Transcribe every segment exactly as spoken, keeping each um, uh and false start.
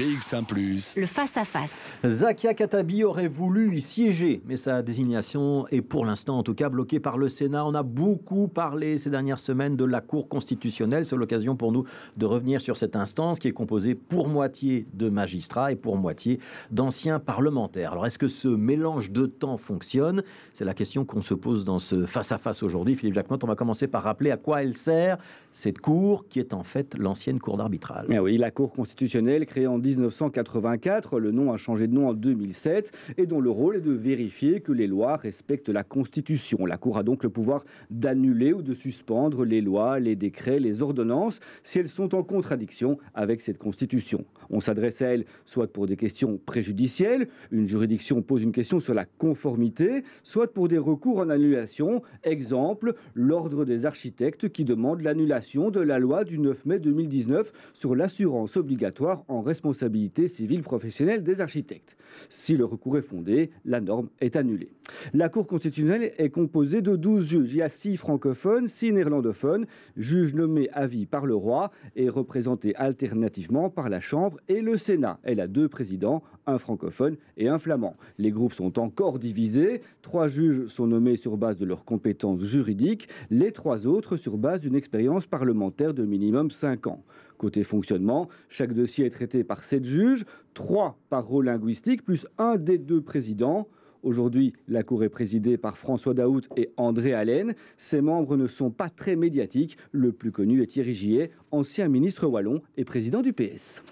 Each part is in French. B X un plus. Le face-à-face. Zakia Khattabi aurait voulu y siéger, mais sa désignation est pour l'instant en tout cas bloquée par le Sénat. On a beaucoup parlé ces dernières semaines de la Cour constitutionnelle. C'est l'occasion pour nous de revenir sur cette instance qui est composée pour moitié de magistrats et pour moitié d'anciens parlementaires. Alors est-ce que ce mélange de temps fonctionne ? C'est la question qu'on se pose dans ce face-à-face aujourd'hui. Philippe Jacquemotte, on va commencer par rappeler à quoi elle sert, cette cour qui est en fait l'ancienne cour d'arbitrage. Ah oui, la Cour constitutionnelle créée en dix-neuf cent quatre-vingt-quatre, le nom a changé de nom en deux mille sept et dont le rôle est de vérifier que les lois respectent la Constitution. La Cour a donc le pouvoir d'annuler ou de suspendre les lois, les décrets, les ordonnances si elles sont en contradiction avec cette Constitution. On s'adresse à elle soit pour des questions préjudicielles, une juridiction pose une question sur la conformité, soit pour des recours en annulation, exemple l'ordre des architectes qui demande l'annulation de la loi du neuf mai deux mille dix-neuf sur l'assurance obligatoire en responsabilité civile professionnelle des architectes. Si le recours est fondé, la norme est annulée. La Cour constitutionnelle est composée de douze juges. Il y a six francophones, six néerlandophones, juges nommés à vie par le roi et représentés alternativement par la Chambre et le Sénat. Elle a deux présidents, un francophone et un flamand. Les groupes sont encore divisés. Trois juges sont nommés sur base de leurs compétences juridiques, les trois autres sur base d'une expérience parlementaire de minimum cinq ans. Côté fonctionnement, chaque dossier est traité par sept juges, trois par rôle linguistique, plus un des deux présidents. Aujourd'hui, la Cour est présidée par François Daout et André Allen. Ses membres ne sont pas très médiatiques. Le plus connu est Thierry Giet, ancien ministre wallon et président du P S.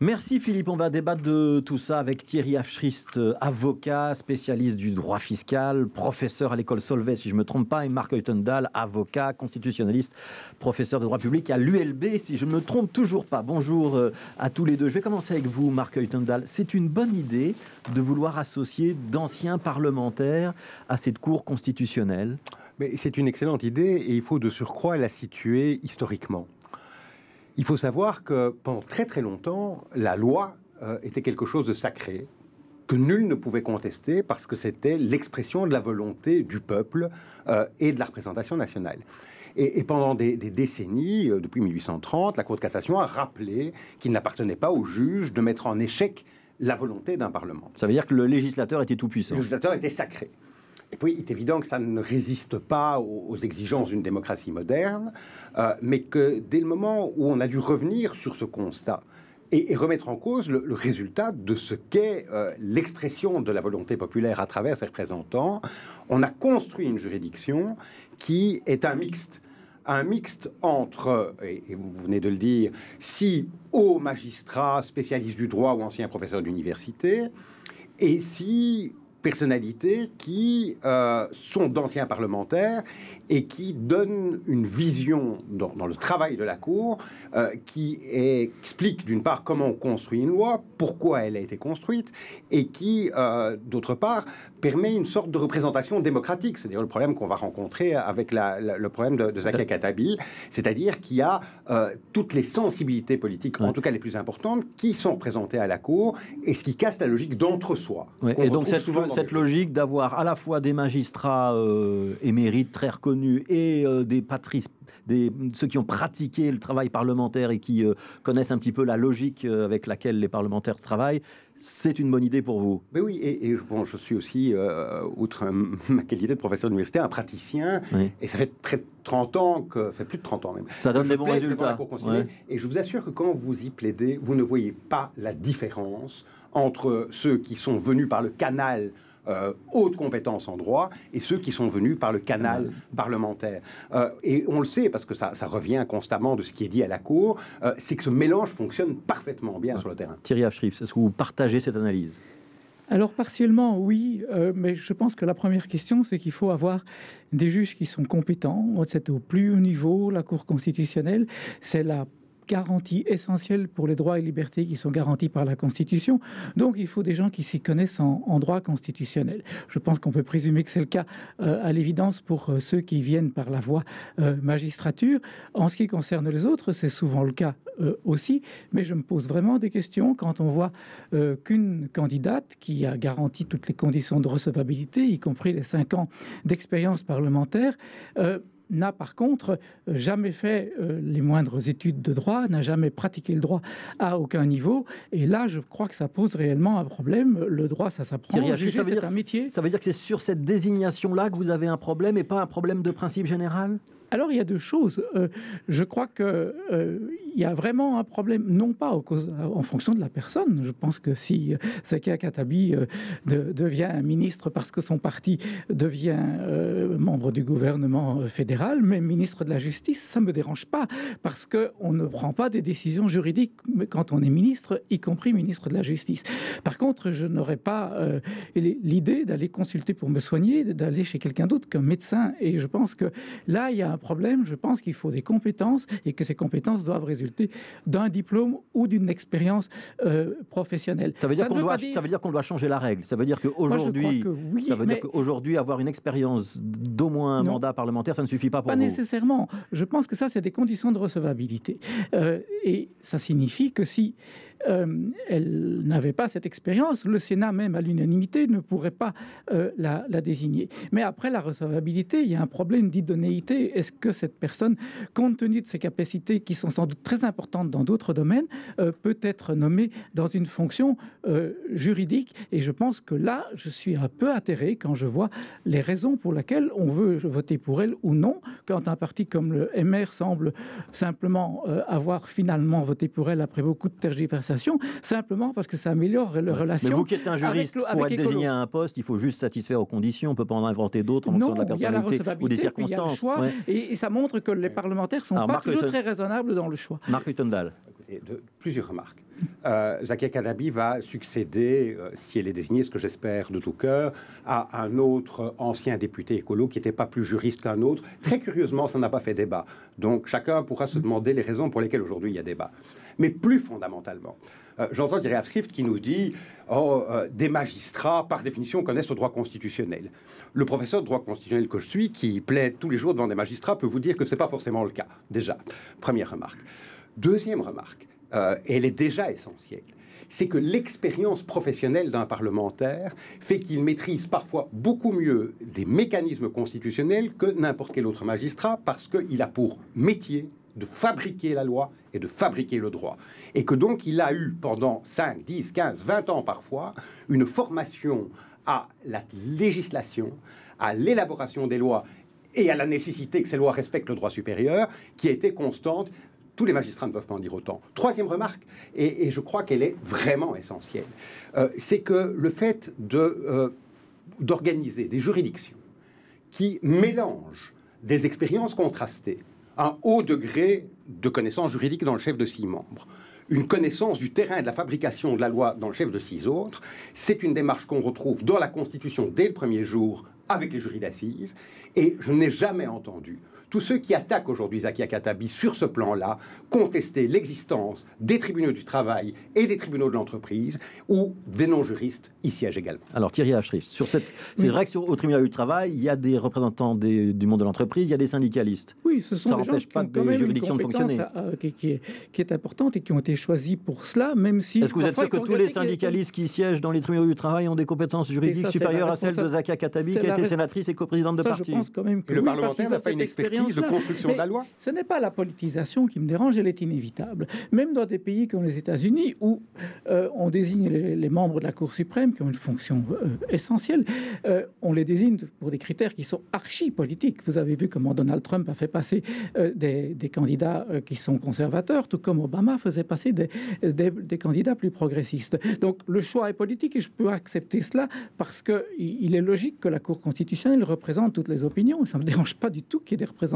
Merci Philippe. On va débattre de tout ça avec Thierry Afschrift, avocat, spécialiste du droit fiscal, professeur à l'école Solvay, si je ne me trompe pas, et Marc Uyttendaele, avocat, constitutionnaliste, professeur de droit public à l'U L B, si je ne me trompe toujours pas. Bonjour à tous les deux. Je vais commencer avec vous, Marc Uyttendaele. C'est une bonne idée de vouloir associer d'anciens parlementaire à cette Cour constitutionnelle? Mais c'est une excellente idée et il faut de surcroît la situer historiquement. Il faut savoir que pendant très très longtemps, la loi euh, était quelque chose de sacré, que nul ne pouvait contester parce que c'était l'expression de la volonté du peuple euh, et de la représentation nationale. Et, et pendant des, des décennies, euh, depuis mille huit cent trente, la Cour de cassation a rappelé qu'il n'appartenait pas aux juges de mettre en échec la volonté d'un Parlement. Ça veut dire que le législateur était tout puissant. Le législateur était sacré. Et puis, il est évident que ça ne résiste pas aux, aux exigences d'une démocratie moderne, euh, mais que dès le moment où on a dû revenir sur ce constat et, et remettre en cause le, le résultat de ce qu'est euh, l'expression de la volonté populaire à travers ses représentants, on a construit une juridiction qui est un mixte. Un mixte entre, et vous venez de le dire, si hauts magistrats, spécialistes du droit ou anciens professeurs d'université, et si personnalités qui euh, sont d'anciens parlementaires et qui donnent une vision dans, dans le travail de la Cour euh, qui explique d'une part comment on construit une loi, pourquoi elle a été construite et qui euh, d'autre part permet une sorte de représentation démocratique. C'est-à-dire le problème qu'on va rencontrer avec la, la, le problème de, de Zakia Khattabi, c'est-à-dire qu'il y a euh, toutes les sensibilités politiques, ouais. en tout cas les plus importantes, qui sont représentées à la Cour et ce qui casse la logique d'entre-soi. Ouais. Et donc cette souvent cette logique d'avoir à la fois des magistrats euh, émérites très reconnus et euh, des patrices, des, ceux qui ont pratiqué le travail parlementaire et qui euh, connaissent un petit peu la logique avec laquelle les parlementaires travaillent, c'est une bonne idée pour vous. Mais oui, et, et bon, je suis aussi, euh, outre ma qualité de professeur d'université, un praticien, oui. et ça fait près de trente ans, que, fait plus de trente ans même. Ça donne des bons résultats. Ouais. Et je vous assure que quand vous y plaidez, vous ne voyez pas la différence entre ceux qui sont venus par le canal Euh, haute compétence en droit et ceux qui sont venus par le canal mmh. parlementaire. Euh, et on le sait parce que ça, ça revient constamment de ce qui est dit à la Cour, euh, c'est que ce mélange fonctionne parfaitement bien ouais. sur le terrain. Thierry Afschrift, est-ce que vous partagez cette analyse ? Alors partiellement, oui, euh, mais je pense que la première question, c'est qu'il faut avoir des juges qui sont compétents. C'est au plus haut niveau, la Cour constitutionnelle, c'est la garantie essentielle pour les droits et libertés qui sont garantis par la Constitution. Donc, il faut des gens qui s'y connaissent en, en droit constitutionnel. Je pense qu'on peut présumer que c'est le cas euh, à l'évidence pour euh, ceux qui viennent par la voie euh, magistrature. En ce qui concerne les autres, c'est souvent le cas euh, aussi. Mais je me pose vraiment des questions quand on voit euh, qu'une candidate qui a garanti toutes les conditions de recevabilité, y compris les cinq ans d'expérience parlementaire, euh, n'a par contre jamais fait euh, les moindres études de droit, n'a jamais pratiqué le droit à aucun niveau. Et là, je crois que ça pose réellement un problème. Le droit, ça s'apprend. Juger, ça veut c'est dire, un métier. Ça veut dire que c'est sur cette désignation-là que vous avez un problème et pas un problème de principe général ? Alors, il y a deux choses. Euh, je crois qu'il euh, y a vraiment un problème, non pas au cause, en fonction de la personne. Je pense que si euh, Zakia Khattabi euh, de, devient ministre parce que son parti devient euh, membre du gouvernement fédéral, même ministre de la Justice, ça ne me dérange pas, parce qu'on ne prend pas des décisions juridiques quand on est ministre, y compris ministre de la Justice. Par contre, je n'aurais pas euh, l'idée d'aller consulter pour me soigner, d'aller chez quelqu'un d'autre qu'un médecin. Et je pense que là, il y a un problème. Je pense qu'il faut des compétences et que ces compétences doivent résulter d'un diplôme ou d'une expérience euh, professionnelle. Ça veut dire ça qu'on doit, dire... ça veut dire qu'on doit changer la règle. Ça veut dire qu'aujourd'hui, que oui, ça veut mais... dire qu'aujourd'hui, avoir une expérience d'au moins un non. mandat parlementaire, ça ne suffit pas pour pas vous. Pas nécessairement. Je pense que ça, c'est des conditions de recevabilité. Euh, et ça signifie que si euh, elle n'avait pas cette expérience, le Sénat, même à l'unanimité, ne pourrait pas euh, la, la désigner. Mais après la recevabilité, il y a un problème d'idonéité. Est-ce que cette personne, compte tenu de ses capacités qui sont sans doute très importantes dans d'autres domaines, euh, peut être nommée dans une fonction euh, juridique ? Et je pense que là, je suis un peu atterré quand je vois les raisons pour lesquelles on veut voter pour elle ou non. Quand un parti comme le M R semble simplement euh, avoir finalement voté pour elle après beaucoup de tergiversations, simplement parce que ça améliore les ouais. relations. Mais vous qui êtes un juriste, avec, pour avec être écolo. désigné à un poste, il faut juste satisfaire aux conditions. On ne peut pas en inventer d'autres en non, fonction de la personnalité la ou des circonstances. Et ça montre que les parlementaires ne sont Alors, pas Marc toujours Uytten... très raisonnables dans le choix. Marc Uyttendaele. Plusieurs remarques. Euh, Zakia Khattabi va succéder, euh, si elle est désignée, ce que j'espère de tout cœur, à un autre ancien député écolo qui n'était pas plus juriste qu'un autre. Très curieusement, ça n'a pas fait débat. Donc chacun pourra se demander les raisons pour lesquelles aujourd'hui il y a débat. Mais plus fondamentalement, euh, j'entends Thierry Afschrift qui nous dit oh, euh, des magistrats, par définition, connaissent le droit constitutionnel. Le professeur de droit constitutionnel que je suis, qui plaide tous les jours devant des magistrats, peut vous dire que ce n'est pas forcément le cas, déjà. Première remarque. Deuxième remarque, euh, elle est déjà essentielle, c'est que l'expérience professionnelle d'un parlementaire fait qu'il maîtrise parfois beaucoup mieux des mécanismes constitutionnels que n'importe quel autre magistrat, parce qu'il a pour métier de fabriquer la loi et de fabriquer le droit. Et que donc il a eu pendant cinq, dix, quinze, vingt ans parfois une formation à la législation, à l'élaboration des lois et à la nécessité que ces lois respectent le droit supérieur qui a été constante. Tous les magistrats ne peuvent pas en dire autant. Troisième remarque, et, et je crois qu'elle est vraiment essentielle, euh, c'est que le fait de, euh, d'organiser des juridictions qui mélangent des expériences contrastées, un haut degré de connaissance juridique dans le chef de six membres, une connaissance du terrain et de la fabrication de la loi dans le chef de six autres, c'est une démarche qu'on retrouve dans la Constitution dès le premier jour avec les jurys d'assises, et je n'ai jamais entendu tous ceux qui attaquent aujourd'hui Zakia Khattabi sur ce plan-là, contester l'existence des tribunaux du travail et des tribunaux de l'entreprise, où des non-juristes y siègent également. Alors Thierry Afschrift, sur cette... c'est oui. vrai que sur, au tribunal du travail, il y a des représentants des, du monde de l'entreprise, il y a des syndicalistes. Oui, ce sont ça des gens qui pas ont quand des même juridictions une compétence de fonctionner. À, euh, qui, qui, est, qui est importante et qui ont été choisis pour cela, même si... Est-ce que vous êtes sûr que tous les syndicalistes qui siègent dans les tribunaux du travail ont des compétences juridiques ça, supérieures à celles de Zakia Khattabi, qui a été sénatrice et coprésidente de ça, parti. Je pense quand même que et le oui, parlementaire n'a pas une expérience de construction mais de la loi. Ce n'est pas la politisation qui me dérange, elle est inévitable. Même dans des pays comme les États-Unis où euh, on désigne les, les membres de la Cour suprême qui ont une fonction euh, essentielle, euh, on les désigne pour des critères qui sont archi-politiques. Vous avez vu comment Donald Trump a fait passer euh, des, des candidats euh, qui sont conservateurs, tout comme Obama faisait passer des, des, des candidats plus progressistes. Donc le choix est politique et je peux accepter cela parce que il est logique que la Cour constitutionnelle représente toutes les opinions et ça ne me dérange pas du tout qu'il y ait des représentants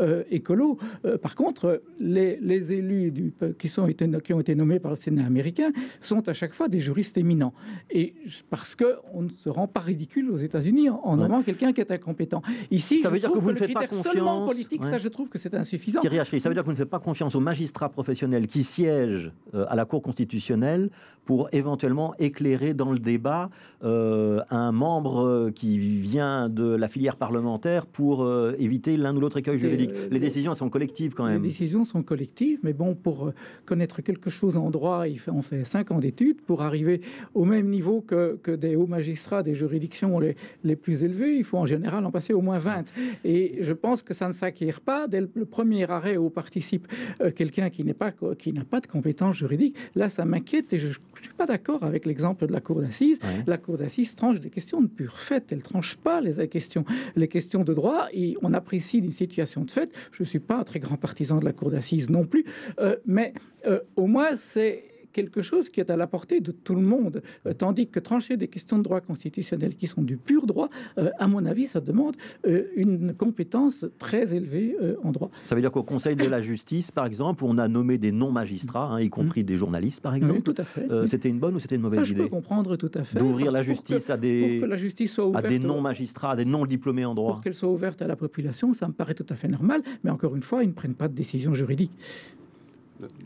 Euh, écolo. Euh, par contre, les, les élus du, qui, sont été, qui ont été nommés par le Sénat américain sont à chaque fois des juristes éminents. Et parce qu'on ne se rend pas ridicule aux États-Unis en, en ouais. nommant quelqu'un qui est incompétent. Ici, ça je veut dire que vous que ne faites pas confiance. Seulement politique, ouais. ça, je trouve que c'est insuffisant. Thierry Afschrift, ça veut dire que vous ne faites pas confiance aux magistrats professionnels qui siègent euh, à la Cour constitutionnelle pour éventuellement éclairer dans le débat euh, un membre qui vient de la filière parlementaire pour euh, éviter l'un l'un ou l'autre écueil juridique. Euh, les décisions sont collectives quand même. Les décisions sont collectives, mais bon, pour connaître quelque chose en droit, on fait cinq ans d'études. Pour arriver au même niveau que, que des hauts magistrats des juridictions les, les plus élevées, il faut en général en passer au moins vingt. Et je pense que ça ne s'acquiert pas. Dès le premier arrêt où participe euh, quelqu'un qui n'est pas, qui n'a pas de compétences juridiques, là, ça m'inquiète et je ne suis pas d'accord avec l'exemple de la Cour d'assises. Ouais. La Cour d'assises tranche des questions de pure fait. Elle ne tranche pas les questions, les questions de droit et on apprécie des situations de fait. Je ne suis pas un très grand partisan de la Cour d'assises non plus, euh, mais euh, au moins, c'est quelque chose qui est à la portée de tout le monde. Euh, tandis que trancher des questions de droit constitutionnel qui sont du pur droit, euh, à mon avis, ça demande euh, une compétence très élevée euh, en droit. Ça veut dire qu'au Conseil de la justice, par exemple, on a nommé des non-magistrats, hein, y compris mmh. des journalistes, par exemple. Oui, tout à fait. Euh, c'était une bonne ou c'était une mauvaise ça, idée ? Je peux comprendre tout à fait. D'ouvrir la justice que, à des, la justice à des non-magistrats, à des non-diplômés en droit. Pour qu'elle soit ouverte à la population, ça me paraît tout à fait normal. Mais encore une fois, ils ne prennent pas de décision juridique.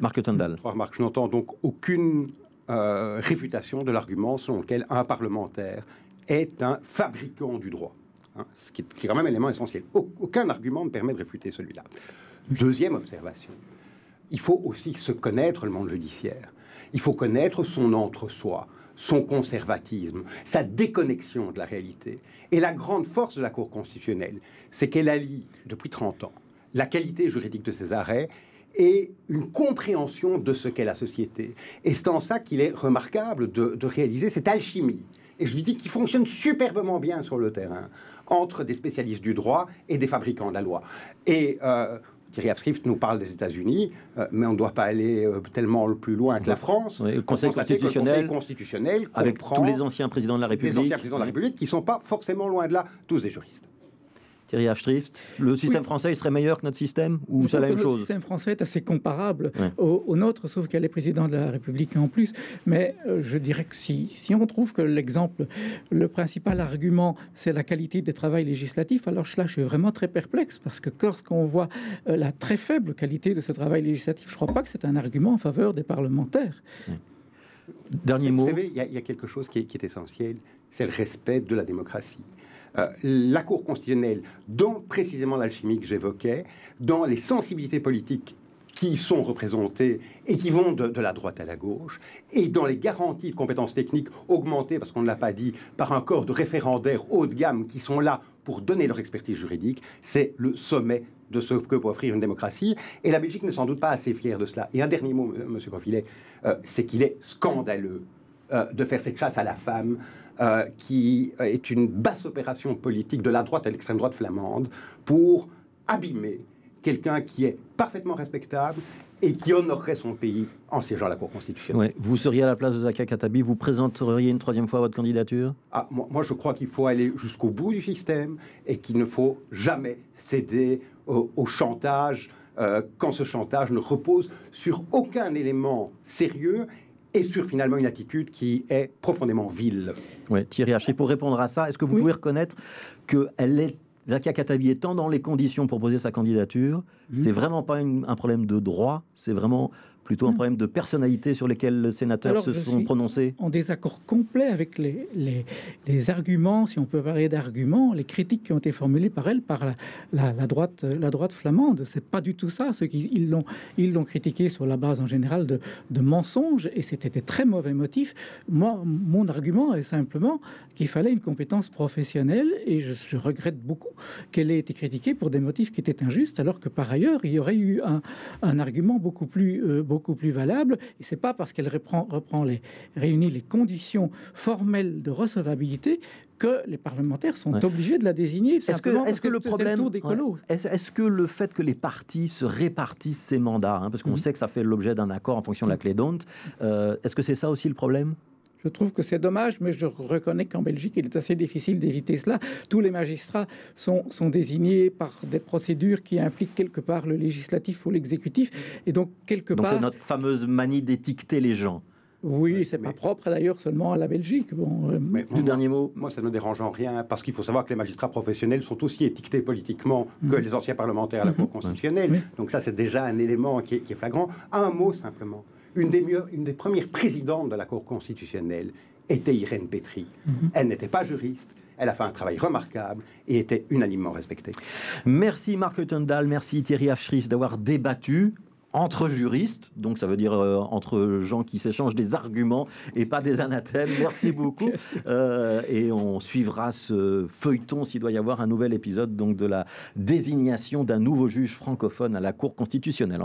Marc Uyttendaele. Trois remarques. Je n'entends donc aucune euh, réfutation de l'argument selon lequel un parlementaire est un fabricant du droit. Hein, ce qui est, qui est quand même un élément essentiel. Aucun argument ne permet de réfuter celui-là. Deuxième observation. Il faut aussi se connaître le monde judiciaire. Il faut connaître son entre-soi, son conservatisme, sa déconnexion de la réalité. Et la grande force de la Cour constitutionnelle, c'est qu'elle allie, depuis trente ans, la qualité juridique de ses arrêts et une compréhension de ce qu'est la société. Et c'est en ça qu'il est remarquable de, de réaliser cette alchimie. Et je lui dis qu'il fonctionne superbement bien sur le terrain, entre des spécialistes du droit et des fabricants de la loi. Et euh, Thierry Afschrift nous parle des États-Unis, euh, mais on ne doit pas aller euh, tellement le plus loin que la France. Oui, le, Conseil constitutionnel, le Conseil constitutionnel, avec tous les anciens présidents de la République. Les anciens présidents de la République qui ne sont pas forcément loin de là, tous des juristes. Thierry Afschrift, le système oui. français, il serait meilleur que notre système ou c'est la même chose ? Le système français est assez comparable ouais. au, au nôtre, sauf qu'elle est présidente de la République en plus. Mais euh, je dirais que si, si on trouve que l'exemple, le principal argument, c'est la qualité des travaux législatifs, alors là, je suis vraiment très perplexe parce que quand on voit euh, la très faible qualité de ce travail législatif, je ne crois pas que c'est un argument en faveur des parlementaires. Ouais. Dernier vous mot. Vous savez, il y, y a quelque chose qui est, qui est essentiel, c'est le respect de la démocratie. Euh, la Cour constitutionnelle, dans précisément l'alchimie que j'évoquais, dans les sensibilités politiques qui sont représentées et qui vont de, de la droite à la gauche, et dans les garanties de compétences techniques augmentées, parce qu'on ne l'a pas dit, par un corps de référendaires haut de gamme qui sont là pour donner leur expertise juridique, c'est le sommet de ce que peut offrir une démocratie. Et la Belgique n'est sans doute pas assez fière de cela. Et un dernier mot, M. Confilet, euh, c'est qu'il est scandaleux euh, de faire cette chasse à la femme Euh, qui est une basse opération politique de la droite à l'extrême droite flamande pour abîmer quelqu'un qui est parfaitement respectable et qui honorerait son pays en siégeant à la Cour constitutionnelle. Ouais. Vous seriez à la place de Zakia Khattabi, vous présenteriez une troisième fois votre candidature ? ah, moi, moi, je crois qu'il faut aller jusqu'au bout du système et qu'il ne faut jamais céder au, au chantage euh, quand ce chantage ne repose sur aucun élément sérieux et sur finalement une attitude qui est profondément vile. Oui, Thierry Afschrift, pour répondre à ça, est-ce que vous oui. pouvez reconnaître que elle est, Zakia Khattabi étant dans les conditions pour poser sa candidature, mmh. c'est vraiment pas une, un problème de droit, c'est vraiment plutôt un problème de personnalité sur lesquels les sénateurs Alors, se sont prononcés. En désaccord complet avec les, les, les arguments, si on peut parler d'arguments, les critiques qui ont été formulées par elle, par la, la, la, droite, la droite flamande. C'est pas du tout ça. Ceux qui, ils, l'ont, ils l'ont critiqué sur la base en général de, de mensonges et c'était des très mauvais motifs. Moi, mon argument est simplement qu'il fallait une compétence professionnelle et je, je regrette beaucoup qu'elle ait été critiquée pour des motifs qui étaient injustes alors que par ailleurs, il y aurait eu un, un argument beaucoup plus... Euh, beaucoup beaucoup plus valable, et c'est pas parce qu'elle reprend, reprend les, réunit les conditions formelles de recevabilité que les parlementaires sont ouais. obligés de la désigner. Est-ce que, est-ce que, que le problème, ouais. est-ce, est-ce que le fait que les partis se répartissent ces mandats, hein, parce qu'on mmh. sait que ça fait l'objet d'un accord en fonction de la clé d'Hondt, euh, est-ce que c'est ça aussi le problème ? Je trouve que c'est dommage, mais je reconnais qu'en Belgique, il est assez difficile d'éviter cela. Tous les magistrats sont, sont désignés par des procédures qui impliquent quelque part le législatif ou l'exécutif. Et donc, quelque donc part... Donc, c'est notre fameuse manie d'étiqueter les gens. Oui, c'est mais... pas propre d'ailleurs seulement à la Belgique. Bon, euh... mais mon, dernier mot. Moi, ça ne me dérange en rien, parce qu'il faut savoir que les magistrats professionnels sont aussi étiquetés politiquement mmh. que les anciens parlementaires à la mmh. Cour constitutionnelle. Oui. Donc ça, c'est déjà un élément qui est, qui est flagrant. Un mot, simplement. Une des, mieux, une des premières présidentes de la Cour constitutionnelle était Irène Pétry. Mmh. Elle n'était pas juriste, Elle a fait un travail remarquable et était unanimement respectée. Merci Marc Uyttendaele, merci Thierry Afschrift d'avoir débattu entre juristes, donc ça veut dire euh, entre gens qui s'échangent des arguments et pas des anathèmes. Merci beaucoup. Euh, et on suivra ce feuilleton s'il doit y avoir un nouvel épisode donc de la désignation d'un nouveau juge francophone à la Cour constitutionnelle.